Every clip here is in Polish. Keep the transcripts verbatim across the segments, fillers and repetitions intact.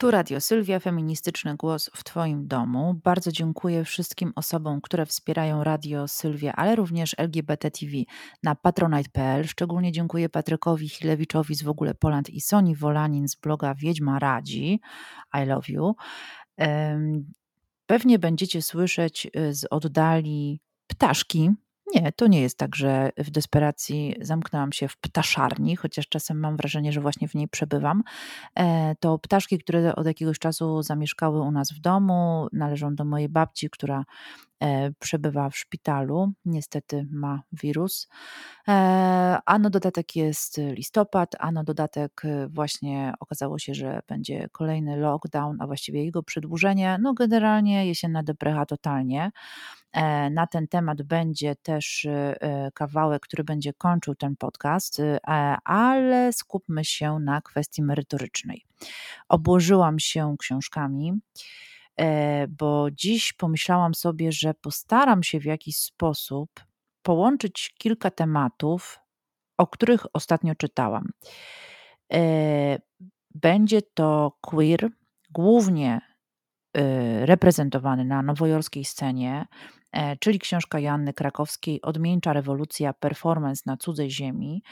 Tu Radio Sylwia, feministyczny głos w Twoim domu. Bardzo dziękuję wszystkim osobom, które wspierają Radio Sylwia, ale również L G B T T V na patronite kropka p l. Szczególnie dziękuję Patrykowi Chilewiczowi z W Ogóle Poland i Soni Wolanin z bloga Wiedźma Radzi. I love you. Pewnie będziecie słyszeć z oddali ptaszki. Nie, to nie jest tak, że w desperacji zamknęłam się w ptaszarni, chociaż czasem mam wrażenie, że właśnie w niej przebywam. To ptaszki, które od jakiegoś czasu zamieszkały u nas w domu, należą do mojej babci, która przebywa w szpitalu. Niestety ma wirus. A no dodatek jest listopad, a no dodatek właśnie okazało się, że będzie kolejny lockdown, a właściwie jego przedłużenie. No generalnie jesienna deprecha totalnie. Na ten temat będzie też kawałek, który będzie kończył ten podcast, ale skupmy się na kwestii merytorycznej. Obłożyłam się książkami, bo dziś pomyślałam sobie, że postaram się w jakiś sposób połączyć kilka tematów, o których ostatnio czytałam. Będzie to queer, głównie reprezentowany na nowojorskiej scenie, czyli książka Joanny Krakowskiej Odmieńcza rewolucja, performance na cudzej ziemi,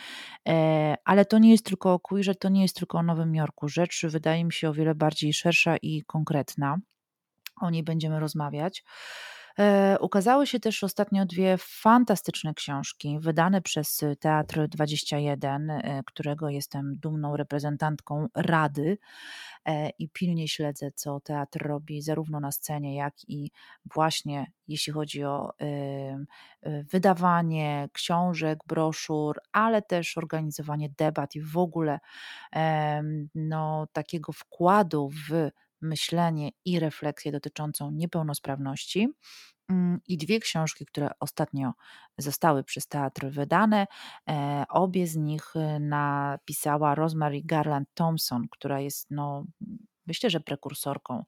ale to nie jest tylko o queerze, to nie jest tylko o Nowym Jorku. Rzecz wydaje mi się o wiele bardziej szersza i konkretna. O niej będziemy rozmawiać. Ukazały się też ostatnio dwie fantastyczne książki wydane przez Teatr dwadzieścia jeden, którego jestem dumną reprezentantką Rady i pilnie śledzę, co teatr robi zarówno na scenie, jak i właśnie jeśli chodzi o wydawanie książek, broszur, ale też organizowanie debat i w ogóle no, takiego wkładu w myślenie i refleksję dotyczącą niepełnosprawności. I dwie książki, które ostatnio zostały przez teatr wydane. Obie z nich napisała Rosemarie Garland-Thomson, która jest no, myślę, że prekursorką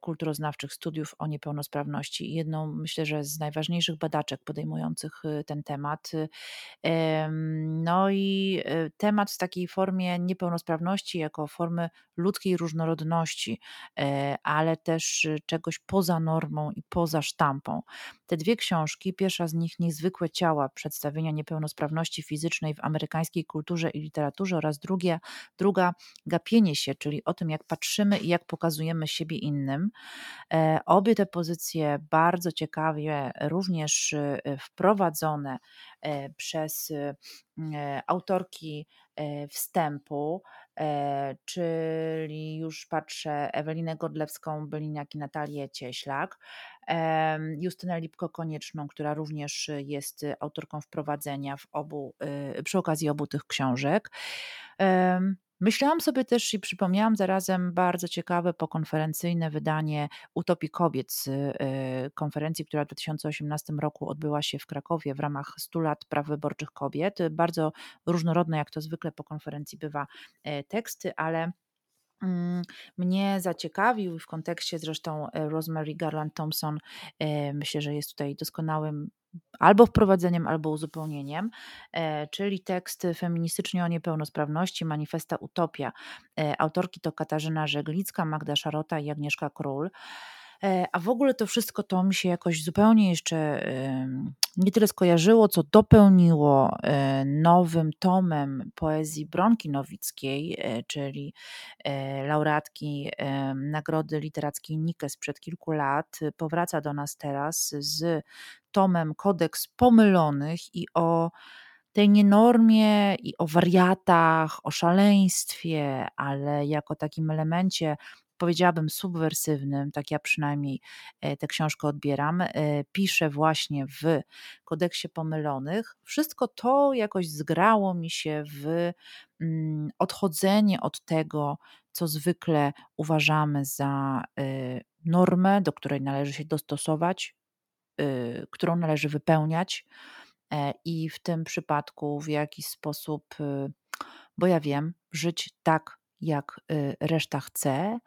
kulturoznawczych studiów o niepełnosprawności i jedną, myślę, że z najważniejszych badaczek podejmujących ten temat. No i temat w takiej formie niepełnosprawności jako formy ludzkiej różnorodności, ale też czegoś poza normą i poza sztampą. Te dwie książki, pierwsza z nich Niezwykłe ciała, przedstawienia niepełnosprawności fizycznej w amerykańskiej kulturze i literaturze oraz drugie, druga Gapienie się, czyli o tym, jak patrzymy i jak pokazujemy siebie innym. Obie te pozycje bardzo ciekawie również wprowadzone przez autorki wstępu, czyli już patrzę Ewelinę Godlewską, Byliniak i Natalię Cieślak, Justynę Lipko-Konieczną, która również jest autorką wprowadzenia w obu, przy okazji obu tych książek. Myślałam sobie też i przypomniałam zarazem bardzo ciekawe pokonferencyjne wydanie Utopii Kobiet z konferencji, która w dwa tysiące osiemnastym roku odbyła się w Krakowie w ramach stu lat praw wyborczych kobiet. Bardzo różnorodne, jak to zwykle po konferencji bywa, teksty, ale mnie zaciekawił w kontekście zresztą Rosemarie Garland-Thomson. Myślę, że jest tutaj doskonałym albo wprowadzeniem, albo uzupełnieniem, czyli tekst feministycznie o niepełnosprawności, manifesta Utopia. Autorki to Katarzyna Żeglicka, Magda Szarota i Agnieszka Król. A w ogóle to wszystko to mi się jakoś zupełnie jeszcze nie tyle skojarzyło, co dopełniło nowym tomem poezji Bronki Nowickiej, czyli laureatki Nagrody Literackiej Nike sprzed kilku lat. Powraca do nas teraz z tomem Kodeks Pomylonych i o tej nienormie i o wariatach, o szaleństwie, ale jako takim elemencie, powiedziałabym, subwersywnym, tak ja przynajmniej tę książkę odbieram, pisze właśnie w Kodeksie Pomylonych. Wszystko to jakoś zgrało mi się w odchodzenie od tego, co zwykle uważamy za normę, do której należy się dostosować, którą należy wypełniać i w tym przypadku w jakiś sposób, bo ja wiem, żyć tak, jak reszta chce.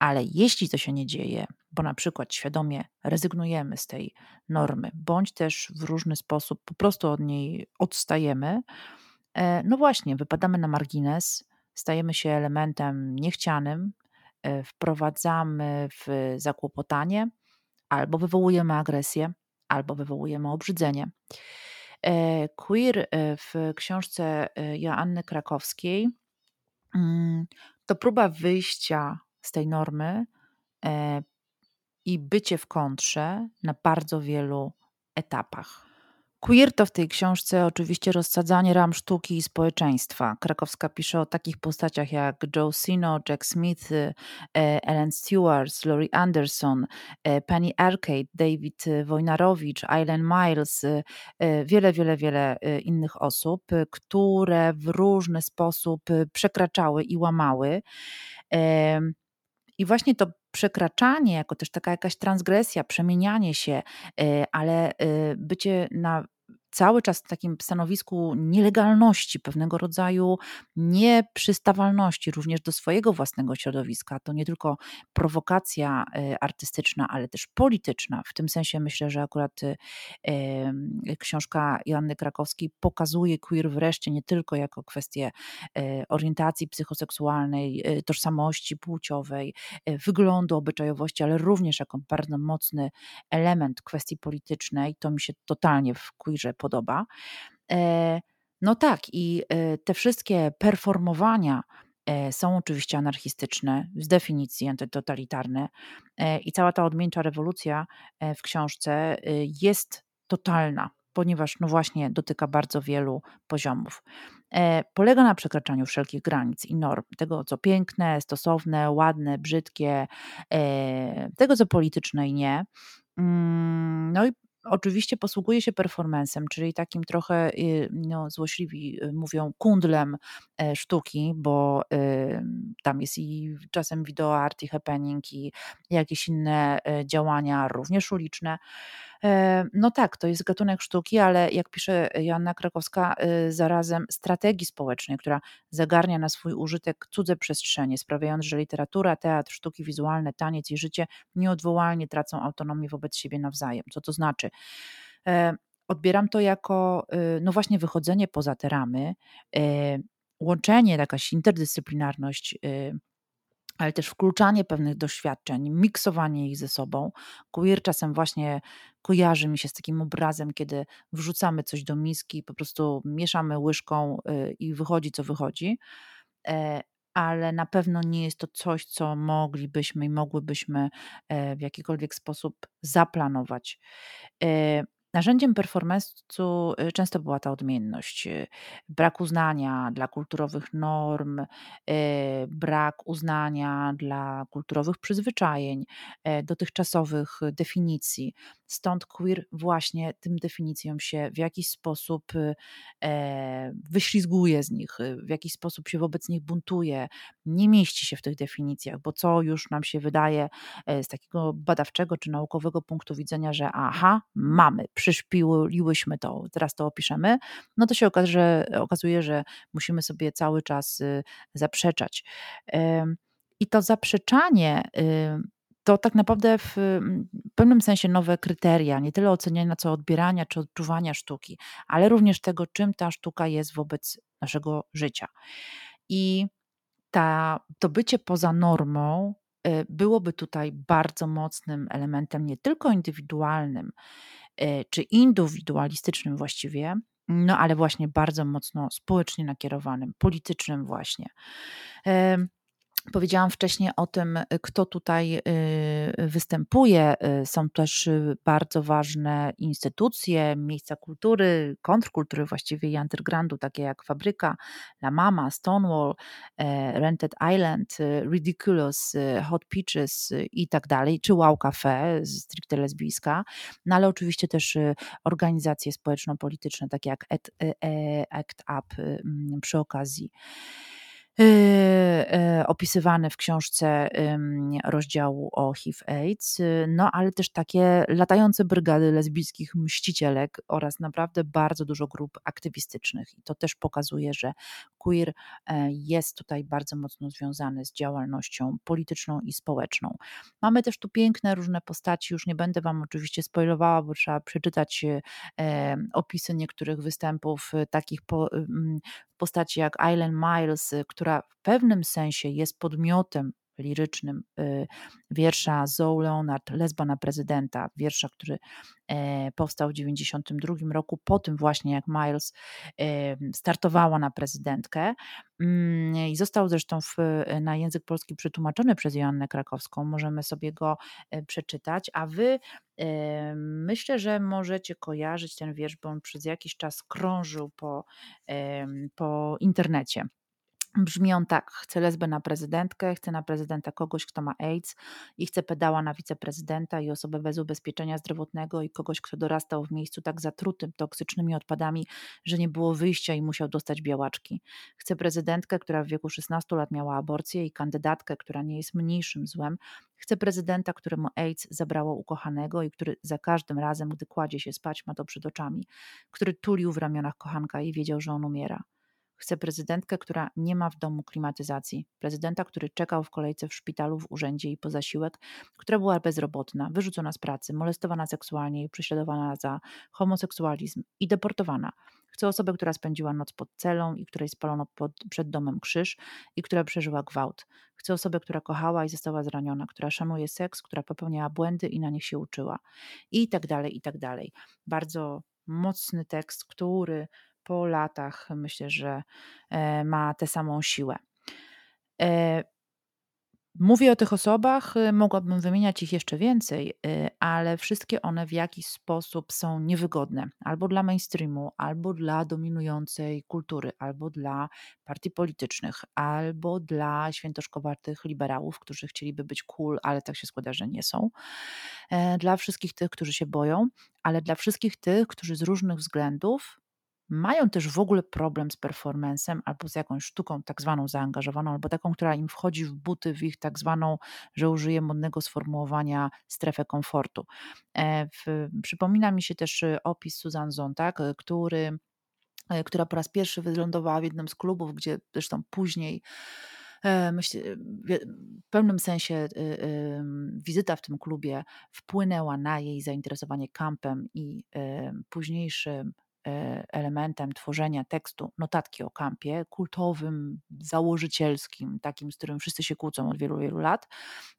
Ale jeśli to się nie dzieje, bo na przykład świadomie rezygnujemy z tej normy, bądź też w różny sposób po prostu od niej odstajemy, no właśnie, wypadamy na margines, stajemy się elementem niechcianym, wprowadzamy w zakłopotanie, albo wywołujemy agresję, albo wywołujemy obrzydzenie. Queer w książce Joanny Krakowskiej to próba wyjścia z tej normy i bycie w kontrze na bardzo wielu etapach. Queer to w tej książce oczywiście rozsadzanie ram sztuki i społeczeństwa. Krakowska pisze o takich postaciach jak Joe Sino, Jack Smith, Ellen Stewart, Laurie Anderson, Penny Arcade, David Wojnarowicz, Eileen Myles, wiele, wiele, wiele innych osób, które w różny sposób przekraczały i łamały. I właśnie to przekraczanie, jako też taka jakaś transgresja, przemienianie się, ale bycie na cały czas w takim stanowisku nielegalności, pewnego rodzaju nieprzystawalności również do swojego własnego środowiska. To nie tylko prowokacja artystyczna, ale też polityczna. W tym sensie myślę, że akurat książka Joanny Krakowskiej pokazuje queer wreszcie nie tylko jako kwestię orientacji psychoseksualnej, tożsamości płciowej, wyglądu, obyczajowości, ale również jako bardzo mocny element kwestii politycznej. To mi się totalnie w queerze podoba. No tak, i te wszystkie performowania są oczywiście anarchistyczne, z definicji antytotalitarne, i cała ta odmieńcza rewolucja w książce jest totalna, ponieważ no właśnie dotyka bardzo wielu poziomów. Polega na przekraczaniu wszelkich granic i norm, tego co piękne, stosowne, ładne, brzydkie, tego co polityczne i nie. No i oczywiście posługuje się performancem, czyli takim trochę, no, złośliwi mówią, kundlem sztuki, bo tam jest i czasem wideoart, i happening, i jakieś inne działania, również uliczne. No tak, to jest gatunek sztuki, ale jak pisze Joanna Krakowska, zarazem strategii społecznej, która zagarnia na swój użytek cudze przestrzenie, sprawiając, że literatura, teatr, sztuki wizualne, taniec i życie nieodwołalnie tracą autonomię wobec siebie nawzajem. Co to znaczy? Odbieram to jako, no właśnie, wychodzenie poza te ramy, łączenie, jakaś interdyscyplinarność, ale też wkluczanie pewnych doświadczeń, miksowanie ich ze sobą. Queer czasem właśnie kojarzy mi się z takim obrazem, kiedy wrzucamy coś do miski, po prostu mieszamy łyżką i wychodzi co wychodzi, ale na pewno nie jest to coś, co moglibyśmy i mogłybyśmy w jakikolwiek sposób zaplanować. Narzędziem performance'u często była ta odmienność, brak uznania dla kulturowych norm, brak uznania dla kulturowych przyzwyczajeń, dotychczasowych definicji. Stąd queer właśnie tym definicjom się w jakiś sposób wyślizguje z nich, w jakiś sposób się wobec nich buntuje, nie mieści się w tych definicjach, bo co już nam się wydaje z takiego badawczego czy naukowego punktu widzenia, że aha, mamy, przyszpiliłyśmy to, teraz to opiszemy, no to się okaże, okazuje, że musimy sobie cały czas zaprzeczać. I to zaprzeczanie to tak naprawdę w pewnym sensie nowe kryteria, nie tyle oceniania, co odbierania czy odczuwania sztuki, ale również tego, czym ta sztuka jest wobec naszego życia. I ta, to bycie poza normą byłoby tutaj bardzo mocnym elementem, nie tylko indywidualnym, czy indywidualistycznym właściwie, no ale właśnie bardzo mocno społecznie nakierowanym, politycznym właśnie. Powiedziałam wcześniej o tym, kto tutaj występuje. Są też bardzo ważne instytucje, miejsca kultury, kontrkultury właściwie i undergroundu, takie jak Fabryka La Mama, Stonewall, Rented Island, Ridiculous, Hot Peaches i tak dalej, czy Wow Cafe, stricte lesbijska, no ale oczywiście też organizacje społeczno-polityczne, takie jak A C T U P przy okazji. Opisywany w książce rozdziału o H I V AIDS, no ale też takie latające brygady lesbijskich mścicielek oraz naprawdę bardzo dużo grup aktywistycznych. I to też pokazuje, że queer jest tutaj bardzo mocno związany z działalnością polityczną i społeczną. Mamy też tu piękne różne postaci, już nie będę wam oczywiście spoilowała, bo trzeba przeczytać opisy niektórych występów, takich po, postaci jak Eileen Myles, która w pewnym sensie jest podmiotem lirycznym wiersza Zoe Leonard, Lesba na prezydenta, wiersza, który powstał w dziewięćdziesiątym drugim roku, po tym właśnie jak Myles startowała na prezydentkę i został zresztą w, na język polski przetłumaczony przez Joannę Krakowską. Możemy sobie go przeczytać, a wy myślę, że możecie kojarzyć ten wiersz, bo on przez jakiś czas krążył po, po internecie. Brzmi on tak: chcę lesbę na prezydentkę, chcę na prezydenta kogoś, kto ma AIDS i chcę pedała na wiceprezydenta i osobę bez ubezpieczenia zdrowotnego i kogoś, kto dorastał w miejscu tak zatrutym toksycznymi odpadami, że nie było wyjścia i musiał dostać białaczki. Chcę prezydentkę, która w wieku szesnastu lat miała aborcję i kandydatkę, która nie jest mniejszym złem. Chcę prezydenta, któremu AIDS zabrało ukochanego i który za każdym razem, gdy kładzie się spać, ma to przed oczami, który tulił w ramionach kochanka i wiedział, że on umiera. Chcę prezydentkę, która nie ma w domu klimatyzacji. Prezydenta, który czekał w kolejce w szpitalu, w urzędzie i po zasiłek, która była bezrobotna, wyrzucona z pracy, molestowana seksualnie i prześladowana za homoseksualizm i deportowana. Chcę osobę, która spędziła noc pod celą i której spalono pod, przed domem krzyż i która przeżyła gwałt. Chcę osobę, która kochała i została zraniona, która szanuje seks, która popełniała błędy i na nich się uczyła. I tak dalej, i tak dalej. Bardzo mocny tekst, który po latach myślę, że ma tę samą siłę. Mówię o tych osobach, mogłabym wymieniać ich jeszcze więcej, ale wszystkie one w jakiś sposób są niewygodne. Albo dla mainstreamu, albo dla dominującej kultury, albo dla partii politycznych, albo dla świętoszkowatych liberałów, którzy chcieliby być cool, ale tak się składa, że nie są. Dla wszystkich tych, którzy się boją, ale dla wszystkich tych, którzy z różnych względów mają też w ogóle problem z performancem albo z jakąś sztuką tak zwaną zaangażowaną, albo taką, która im wchodzi w buty, w ich tak zwaną, że użyję modnego sformułowania, strefę komfortu. W, przypomina mi się też opis Susan Sontag, który, która po raz pierwszy wylądowała w jednym z klubów, gdzie zresztą później myślę, w pewnym sensie y, y, wizyta w tym klubie wpłynęła na jej zainteresowanie kampem i y, późniejszym elementem tworzenia tekstu Notatki o kampie, kultowym, założycielskim, takim, z którym wszyscy się kłócą od wielu, wielu lat.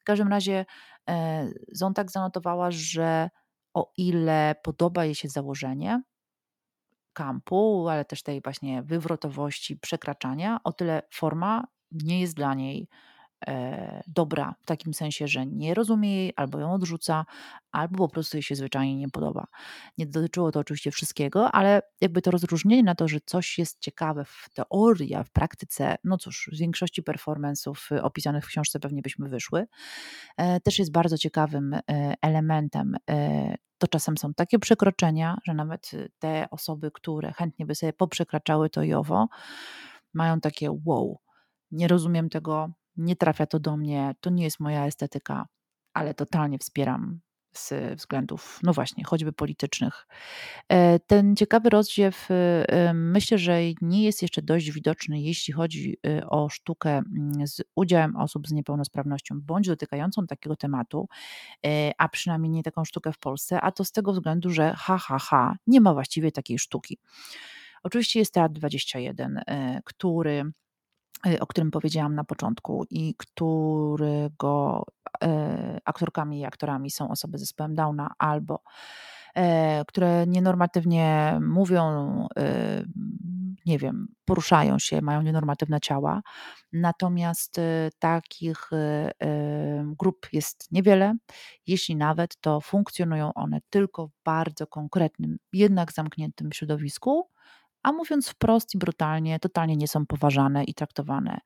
W każdym razie Sontag zanotowała, że o ile podoba jej się założenie kampu, ale też tej właśnie wywrotowości, przekraczania, o tyle forma nie jest dla niej dobra, w takim sensie, że nie rozumie jej, albo ją odrzuca, albo po prostu jej się zwyczajnie nie podoba. Nie dotyczyło to oczywiście wszystkiego, ale jakby to rozróżnienie na to, że coś jest ciekawe w teorii, a w praktyce, no cóż, w większości performance'ów opisanych w książce pewnie byśmy wyszły, też jest bardzo ciekawym elementem. To czasem są takie przekroczenia, że nawet te osoby, które chętnie by sobie poprzekraczały to i owo, mają takie wow, nie rozumiem tego, nie trafia to do mnie, to nie jest moja estetyka, ale totalnie wspieram z względów, no właśnie, choćby politycznych. Ten ciekawy rozdźwięk myślę, że nie jest jeszcze dość widoczny, jeśli chodzi o sztukę z udziałem osób z niepełnosprawnością, bądź dotykającą takiego tematu, a przynajmniej nie taką sztukę w Polsce, a to z tego względu, że ha, ha, ha, nie ma właściwie takiej sztuki. Oczywiście jest Teatr dwadzieścia jeden, który... o którym powiedziałam na początku i którego e, aktorkami i aktorami są osoby z zespołem Downa albo e, które nienormatywnie mówią, e, nie wiem, poruszają się, mają nienormatywne ciała. Natomiast e, takich e, grup jest niewiele. Jeśli nawet, to funkcjonują one tylko w bardzo konkretnym, jednak zamkniętym środowisku, a mówiąc wprost i brutalnie, totalnie nie są poważane i traktowane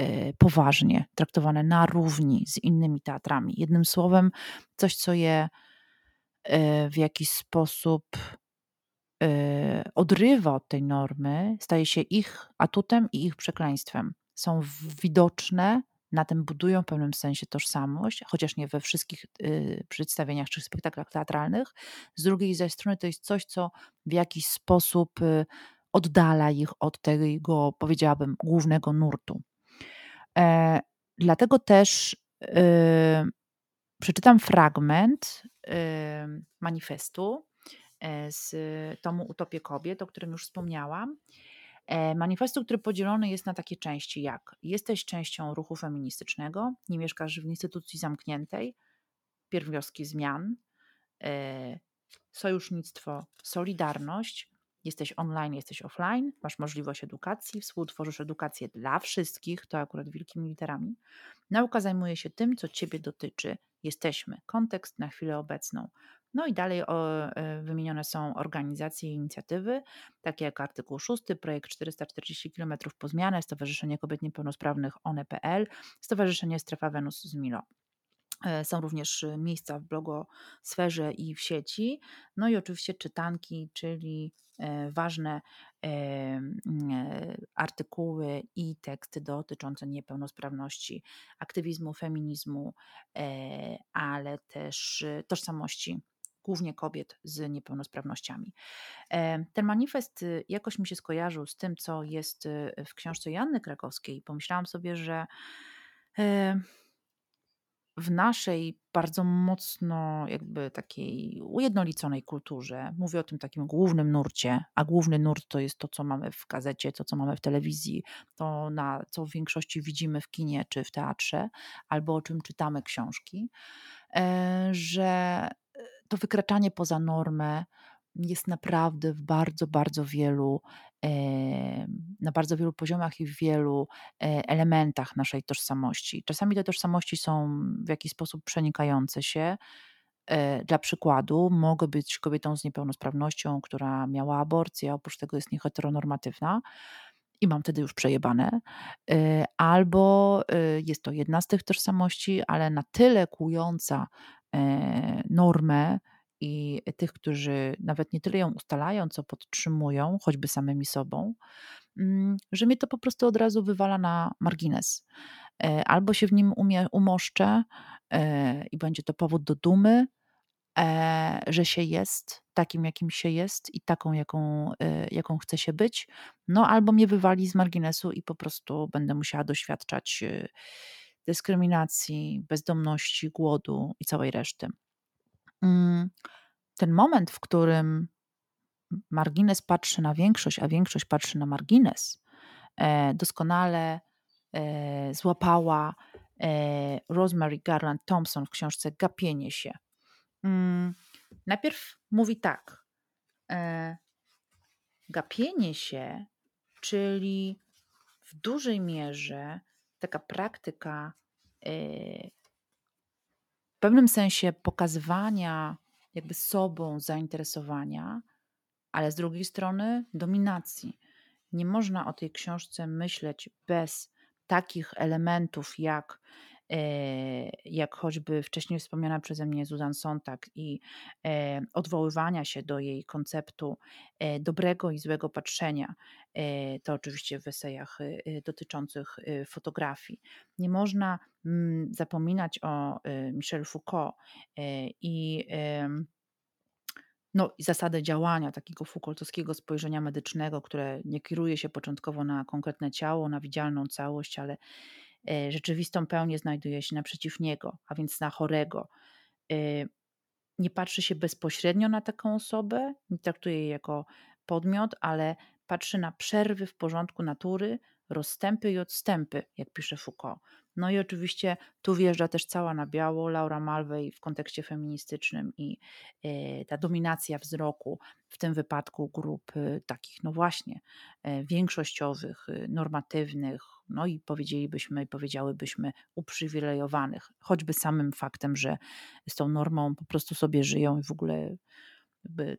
y, poważnie, traktowane na równi z innymi teatrami. Jednym słowem, coś, co je y, w jakiś sposób y, odrywa od tej normy, staje się ich atutem i ich przekleństwem. Są widoczne, na tym budują w pewnym sensie tożsamość, chociaż nie we wszystkich y, przedstawieniach czy spektaklach teatralnych. Z drugiej zaś strony to jest coś, co w jakiś sposób y, oddala ich od tego, powiedziałabym, głównego nurtu. E, dlatego też y, przeczytam fragment y, manifestu y, z tomu Utopie Kobiet, o którym już wspomniałam. manifestu, który podzielony jest na takie części jak: jesteś częścią ruchu feministycznego, nie mieszkasz w instytucji zamkniętej, pierwiastki zmian, sojusznictwo, solidarność, jesteś online, jesteś offline, masz możliwość edukacji, współtworzysz edukację dla wszystkich, to akurat wielkimi literami. Nauka zajmuje się tym, co ciebie dotyczy, jesteśmy, kontekst na chwilę obecną. No i dalej o, wymienione są organizacje i inicjatywy, takie jak artykuł szósty, projekt czterysta czterdzieści kilometrów po zmianę, Stowarzyszenie Kobiet Niepełnosprawnych one kropka p l, Stowarzyszenie Strefa Wenus z Milo. Są również miejsca w blogosferze i w sieci. No i oczywiście czytanki, czyli ważne artykuły i teksty dotyczące niepełnosprawności, aktywizmu, feminizmu, ale też tożsamości, głównie kobiet z niepełnosprawnościami. Ten manifest jakoś mi się skojarzył z tym, co jest w książce Joanny Krakowskiej. Pomyślałam sobie, że w naszej bardzo mocno jakby takiej ujednoliconej kulturze, mówię o tym takim głównym nurcie, a główny nurt to jest to, co mamy w gazecie, to, co mamy w telewizji, to, na co w większości widzimy w kinie czy w teatrze, albo o czym czytamy książki, że to wykraczanie poza normę jest naprawdę w bardzo, bardzo wielu, na bardzo wielu poziomach i w wielu elementach naszej tożsamości. Czasami te tożsamości są w jakiś sposób przenikające się. Dla przykładu, mogę być kobietą z niepełnosprawnością, która miała aborcję, a oprócz tego jest nieheteronormatywna i mam wtedy już przejebane. Albo jest to jedna z tych tożsamości, ale na tyle kłująca normę i tych, którzy nawet nie tyle ją ustalają, co podtrzymują, choćby samymi sobą, że mnie to po prostu od razu wywala na margines. Albo się w nim umie, umoszczę i będzie to powód do dumy, że się jest takim, jakim się jest i taką, jaką, jaką chce się być, no albo mnie wywali z marginesu i po prostu będę musiała doświadczać dyskryminacji, bezdomności, głodu i całej reszty. Ten moment, w którym margines patrzy na większość, a większość patrzy na margines, doskonale złapała Rosemarie Garland-Thomson w książce Gapienie się. Najpierw mówi tak: gapienie się, czyli w dużej mierze taka praktyka w pewnym sensie pokazywania jakby sobą zainteresowania, ale z drugiej strony dominacji. Nie można o tej książce myśleć bez takich elementów jak, jak choćby wcześniej wspomniana przeze mnie Susan Sontag i odwoływania się do jej konceptu dobrego i złego patrzenia, to oczywiście w esejach dotyczących fotografii. Nie można zapominać o Michel Foucault i no, zasady działania takiego foucaultowskiego spojrzenia medycznego, które nie kieruje się początkowo na konkretne ciało, na widzialną całość, ale rzeczywistą pełnię znajduje się naprzeciw niego, a więc na chorego. Nie patrzy się bezpośrednio na taką osobę, nie traktuje jej jako podmiot, ale patrzy na przerwy w porządku natury, rozstępy i odstępy, jak pisze Foucault. No i oczywiście tu wjeżdża też cała na biało Laura Mulvey w kontekście feministycznym i ta dominacja wzroku, w tym wypadku grup takich, no właśnie, większościowych, normatywnych, no i powiedzielibyśmy i powiedziałybyśmy uprzywilejowanych, choćby samym faktem, że z tą normą po prostu sobie żyją i w ogóle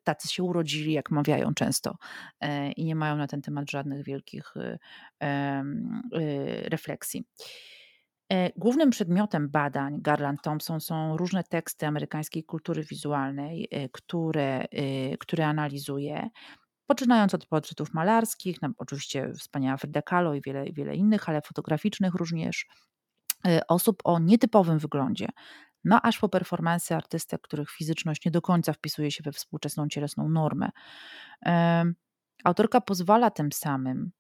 tacy się urodzili, jak mawiają często i nie mają na ten temat żadnych wielkich refleksji. Głównym przedmiotem badań Garland-Thomson są różne teksty amerykańskiej kultury wizualnej, które, które analizuje, poczynając od portretów malarskich, oczywiście wspaniała Frida Kahlo i wiele, wiele innych, ale fotograficznych również, osób o nietypowym wyglądzie, no aż po performansy artystek, których fizyczność nie do końca wpisuje się we współczesną cielesną normę. Autorka pozwala tym samym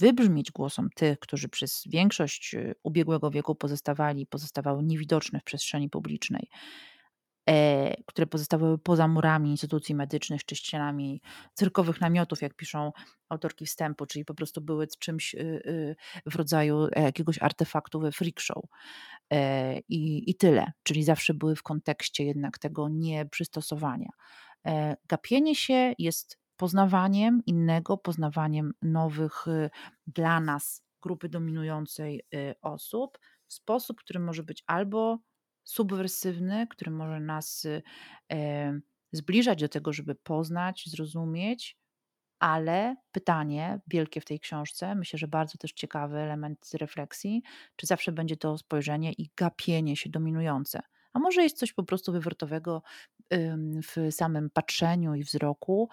wybrzmieć głosom tych, którzy przez większość ubiegłego wieku pozostawali i pozostawały niewidoczni w przestrzeni publicznej, które pozostawały poza murami instytucji medycznych czy ścianami cyrkowych namiotów, jak piszą autorki wstępu, czyli po prostu były czymś w rodzaju jakiegoś artefaktu we freak show i, i tyle, czyli zawsze były w kontekście jednak tego nieprzystosowania. Gapienie się jest poznawaniem innego, poznawaniem nowych dla nas grupy dominującej osób w sposób, który może być albo subwersywny, który może nas zbliżać do tego, żeby poznać, zrozumieć, ale pytanie wielkie w tej książce, myślę, że bardzo też ciekawy element refleksji, czy zawsze będzie to spojrzenie i gapienie się dominujące. A może jest coś po prostu wywrotowego w samym patrzeniu i wzroku,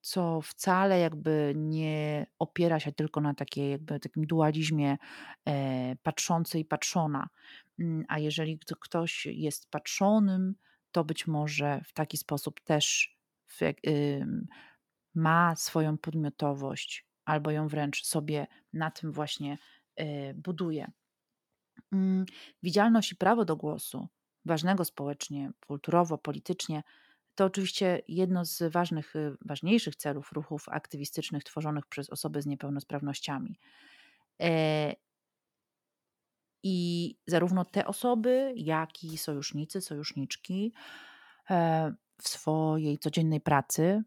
co wcale jakby nie opiera się tylko na takiej, jakby takim dualizmie patrzący i patrzona. A jeżeli ktoś jest patrzonym, to być może w taki sposób też ma swoją podmiotowość albo ją wręcz sobie na tym właśnie buduje. Widzialność i prawo do głosu, ważnego społecznie, kulturowo, politycznie, to oczywiście jedno z ważnych, ważniejszych celów ruchów aktywistycznych tworzonych przez osoby z niepełnosprawnościami. I zarówno te osoby, jak i sojusznicy, sojuszniczki w swojej codziennej pracy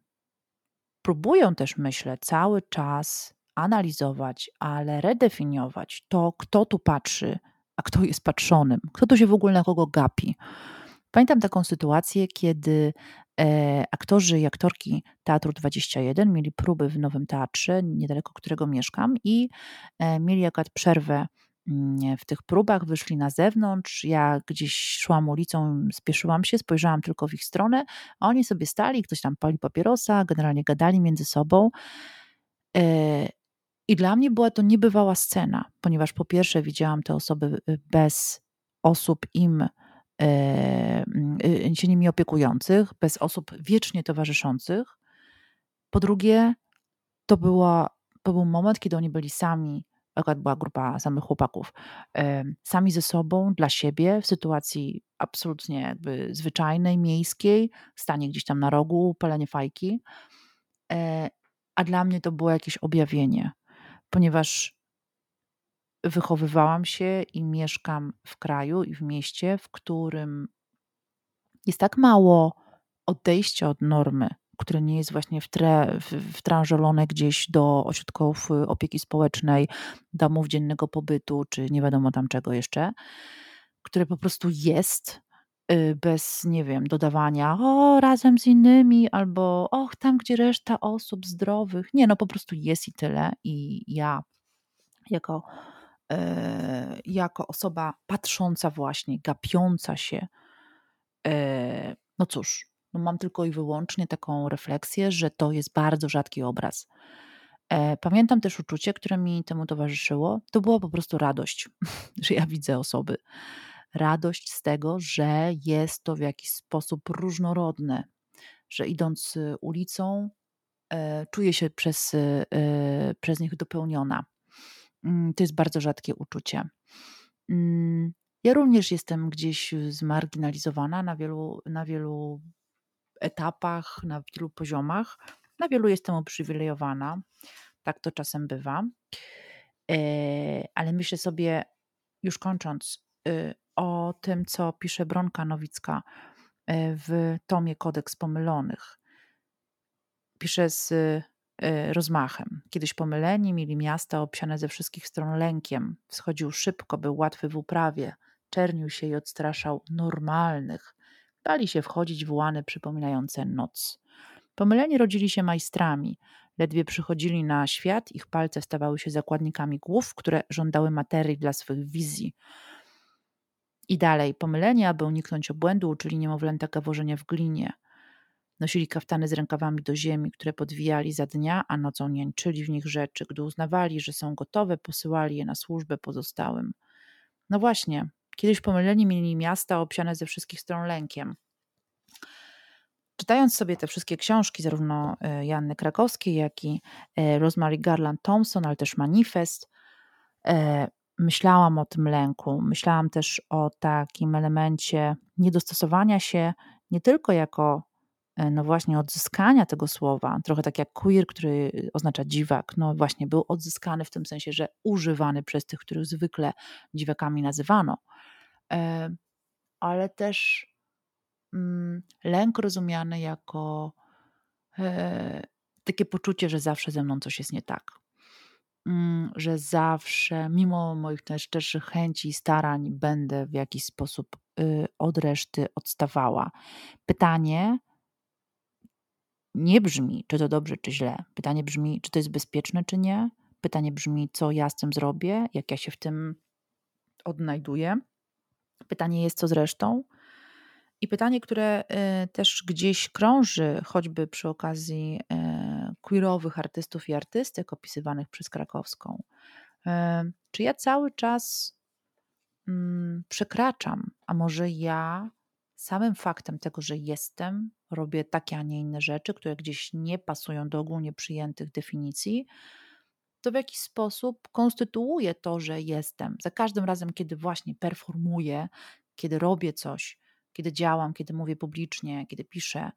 próbują też, myślę, cały czas analizować, ale redefiniować to, kto tu patrzy, a kto jest patrzonym, kto tu się w ogóle na kogo gapi. Pamiętam taką sytuację, kiedy e, aktorzy i aktorki Teatru dwudziestego pierwszego mieli próby w Nowym Teatrze, niedaleko którego mieszkam, i e, mieli akurat przerwę w tych próbach, wyszli na zewnątrz, ja gdzieś szłam ulicą, spieszyłam się, spojrzałam tylko w ich stronę, a oni sobie stali, ktoś tam pali papierosa, generalnie gadali między sobą. E, I dla mnie była to niebywała scena, ponieważ po pierwsze widziałam te osoby bez osób im się nimi opiekujących, bez osób wiecznie towarzyszących. Po drugie, to, była, to był moment, kiedy oni byli sami, akurat była grupa samych chłopaków, sami ze sobą, dla siebie, w sytuacji absolutnie jakby zwyczajnej, miejskiej, stanie gdzieś tam na rogu, palenie fajki. A dla mnie to było jakieś objawienie, ponieważ wychowywałam się i mieszkam w kraju i w mieście, w którym jest tak mało odejścia od normy, które nie jest właśnie wtre, wtrążone gdzieś do ośrodków opieki społecznej, domów dziennego pobytu, czy nie wiadomo tam czego jeszcze, które po prostu jest bez, nie wiem, dodawania o, razem z innymi, albo och, tam gdzie reszta osób zdrowych. Nie, no po prostu jest i tyle. I ja jako jako osoba patrząca właśnie, gapiąca się, no cóż, no mam tylko i wyłącznie taką refleksję, że to jest bardzo rzadki obraz. Pamiętam też uczucie, które mi temu towarzyszyło, to była po prostu radość, że ja widzę osoby. Radość z tego, że jest to w jakiś sposób różnorodne, że idąc ulicą czuję się przez, przez nich dopełniona. To jest bardzo rzadkie uczucie. Ja również jestem gdzieś zmarginalizowana na wielu, na wielu etapach, na wielu poziomach. Na wielu jestem uprzywilejowana. Tak to czasem bywa. Ale myślę sobie, już kończąc, o tym, co pisze Bronka Nowicka w tomie Kodeks Pomylonych. Pisze z rozmachem. Kiedyś pomyleni mieli miasta obsiane ze wszystkich stron lękiem. Wschodził szybko, był łatwy w uprawie. Czernił się i odstraszał normalnych. Bali się wchodzić w łany przypominające noc. Pomyleni rodzili się majstrami. Ledwie przychodzili na świat, ich palce stawały się zakładnikami głów, które żądały materii dla swych wizji. I dalej. Pomyleni, aby uniknąć obłędu, uczyli niemowlęta gaworzenia w glinie. Nosili kaftany z rękawami do ziemi, które podwijali za dnia, a nocą niańczyli w nich rzeczy. Gdy uznawali, że są gotowe, posyłali je na służbę pozostałym. No właśnie, kiedyś pomyleni mieli miasta obsiane ze wszystkich stron lękiem. Czytając sobie te wszystkie książki, zarówno Joanny Krakowskiej, jak i Rosemarie Garland-Thomson, ale też Manifest, myślałam o tym lęku, myślałam też o takim elemencie niedostosowania się nie tylko jako, no właśnie, odzyskania tego słowa, trochę tak jak queer, który oznacza dziwak, no właśnie był odzyskany w tym sensie, że używany przez tych, których zwykle dziwakami nazywano, ale też lęk rozumiany jako takie poczucie, że zawsze ze mną coś jest nie tak. Że zawsze, mimo moich najszczerszych chęci i starań, będę w jakiś sposób od reszty odstawała. Pytanie nie brzmi, czy to dobrze, czy źle. Pytanie brzmi, czy to jest bezpieczne, czy nie. Pytanie brzmi, co ja z tym zrobię, jak ja się w tym odnajduję. Pytanie jest, co z resztą. I pytanie, które też gdzieś krąży, choćby przy okazji queerowych artystów i artystek opisywanych przez Krakowską. Czy ja cały czas przekraczam, a może ja samym faktem tego, że jestem, robię takie, a nie inne rzeczy, które gdzieś nie pasują do ogólnie przyjętych definicji, to w jakiś sposób konstytuuje to, że jestem. Za każdym razem, kiedy właśnie performuję, kiedy robię coś, kiedy działam, kiedy mówię publicznie, kiedy piszę,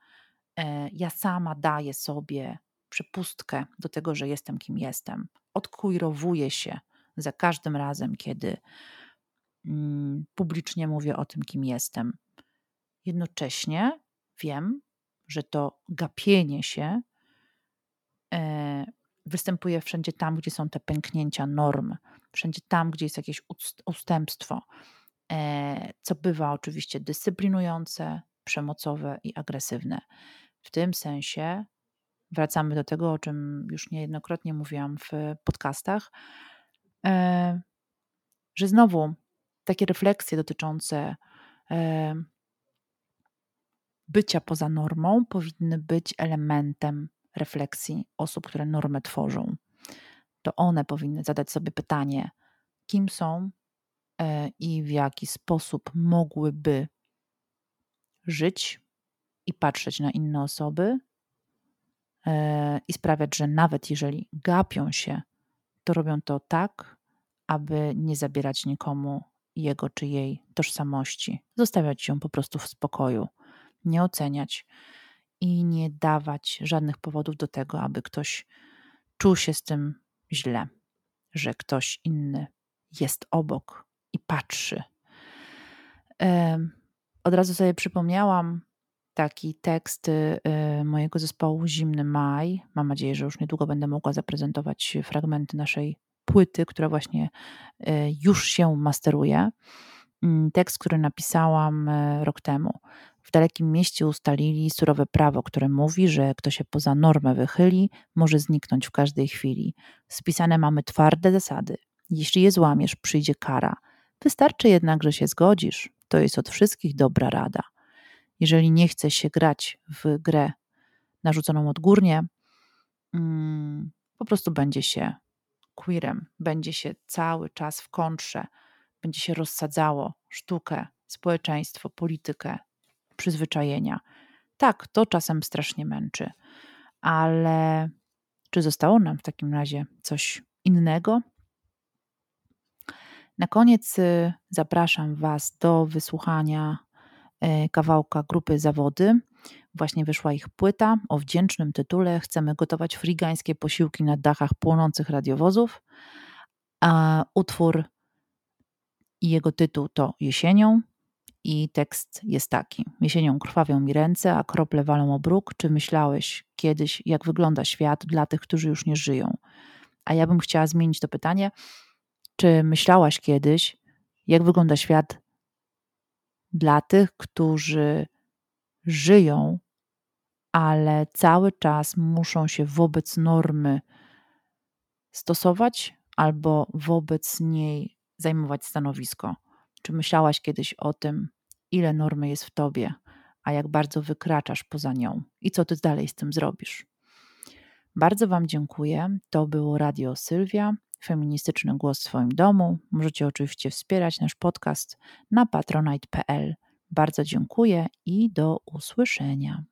ja sama daję sobie przepustkę do tego, że jestem kim jestem. Odkujrowuję się za każdym razem, kiedy publicznie mówię o tym, kim jestem. Jednocześnie wiem, że to gapienie się występuje wszędzie tam, gdzie są te pęknięcia norm, wszędzie tam, gdzie jest jakieś ustępstwo, co bywa oczywiście dyscyplinujące, przemocowe i agresywne. W tym sensie wracamy do tego, o czym już niejednokrotnie mówiłam w podcastach, że znowu takie refleksje dotyczące bycia poza normą powinny być elementem refleksji osób, które normę tworzą. To one powinny zadać sobie pytanie, kim są i w jaki sposób mogłyby żyć i patrzeć na inne osoby i sprawiać, że nawet jeżeli gapią się, to robią to tak, aby nie zabierać nikomu jego czy jej tożsamości. Zostawiać ją po prostu w spokoju, nie oceniać i nie dawać żadnych powodów do tego, aby ktoś czuł się z tym źle, że ktoś inny jest obok i patrzy. Od razu sobie przypomniałam taki tekst mojego zespołu Zimny Maj. Mam nadzieję, że już niedługo będę mogła zaprezentować fragmenty naszej płyty, która właśnie już się masteruje. Tekst, który napisałam rok temu. W dalekim mieście ustalili surowe prawo, które mówi, że kto się poza normę wychyli, może zniknąć w każdej chwili. Spisane mamy twarde zasady. Jeśli je złamiesz, przyjdzie kara. Wystarczy jednak, że się zgodzisz. To jest od wszystkich dobra rada. Jeżeli nie chce się grać w grę narzuconą odgórnie, po prostu będzie się queerem, będzie się cały czas w kontrze, będzie się rozsadzało sztukę, społeczeństwo, politykę, przyzwyczajenia. Tak, to czasem strasznie męczy, ale czy zostało nam w takim razie coś innego? Na koniec zapraszam Was do wysłuchania kawałka grupy Zawody. Właśnie wyszła ich płyta o wdzięcznym tytule Chcemy gotować frigańskie posiłki na dachach płonących radiowozów. A utwór i jego tytuł to Jesienią i tekst jest taki. Jesienią krwawią mi ręce, a krople walą o bruk. Czy myślałeś kiedyś, jak wygląda świat dla tych, którzy już nie żyją? A ja bym chciała zmienić to pytanie. Czy myślałaś kiedyś, jak wygląda świat dla tych, którzy żyją, ale cały czas muszą się wobec normy stosować albo wobec niej zajmować stanowisko? Czy myślałaś kiedyś o tym, ile normy jest w tobie, a jak bardzo wykraczasz poza nią i co ty dalej z tym zrobisz? Bardzo Wam dziękuję. To było Radio Sylwia. Feministyczny głos w swoim domu. Możecie oczywiście wspierać nasz podcast na patronite kropka p l. Bardzo dziękuję i do usłyszenia.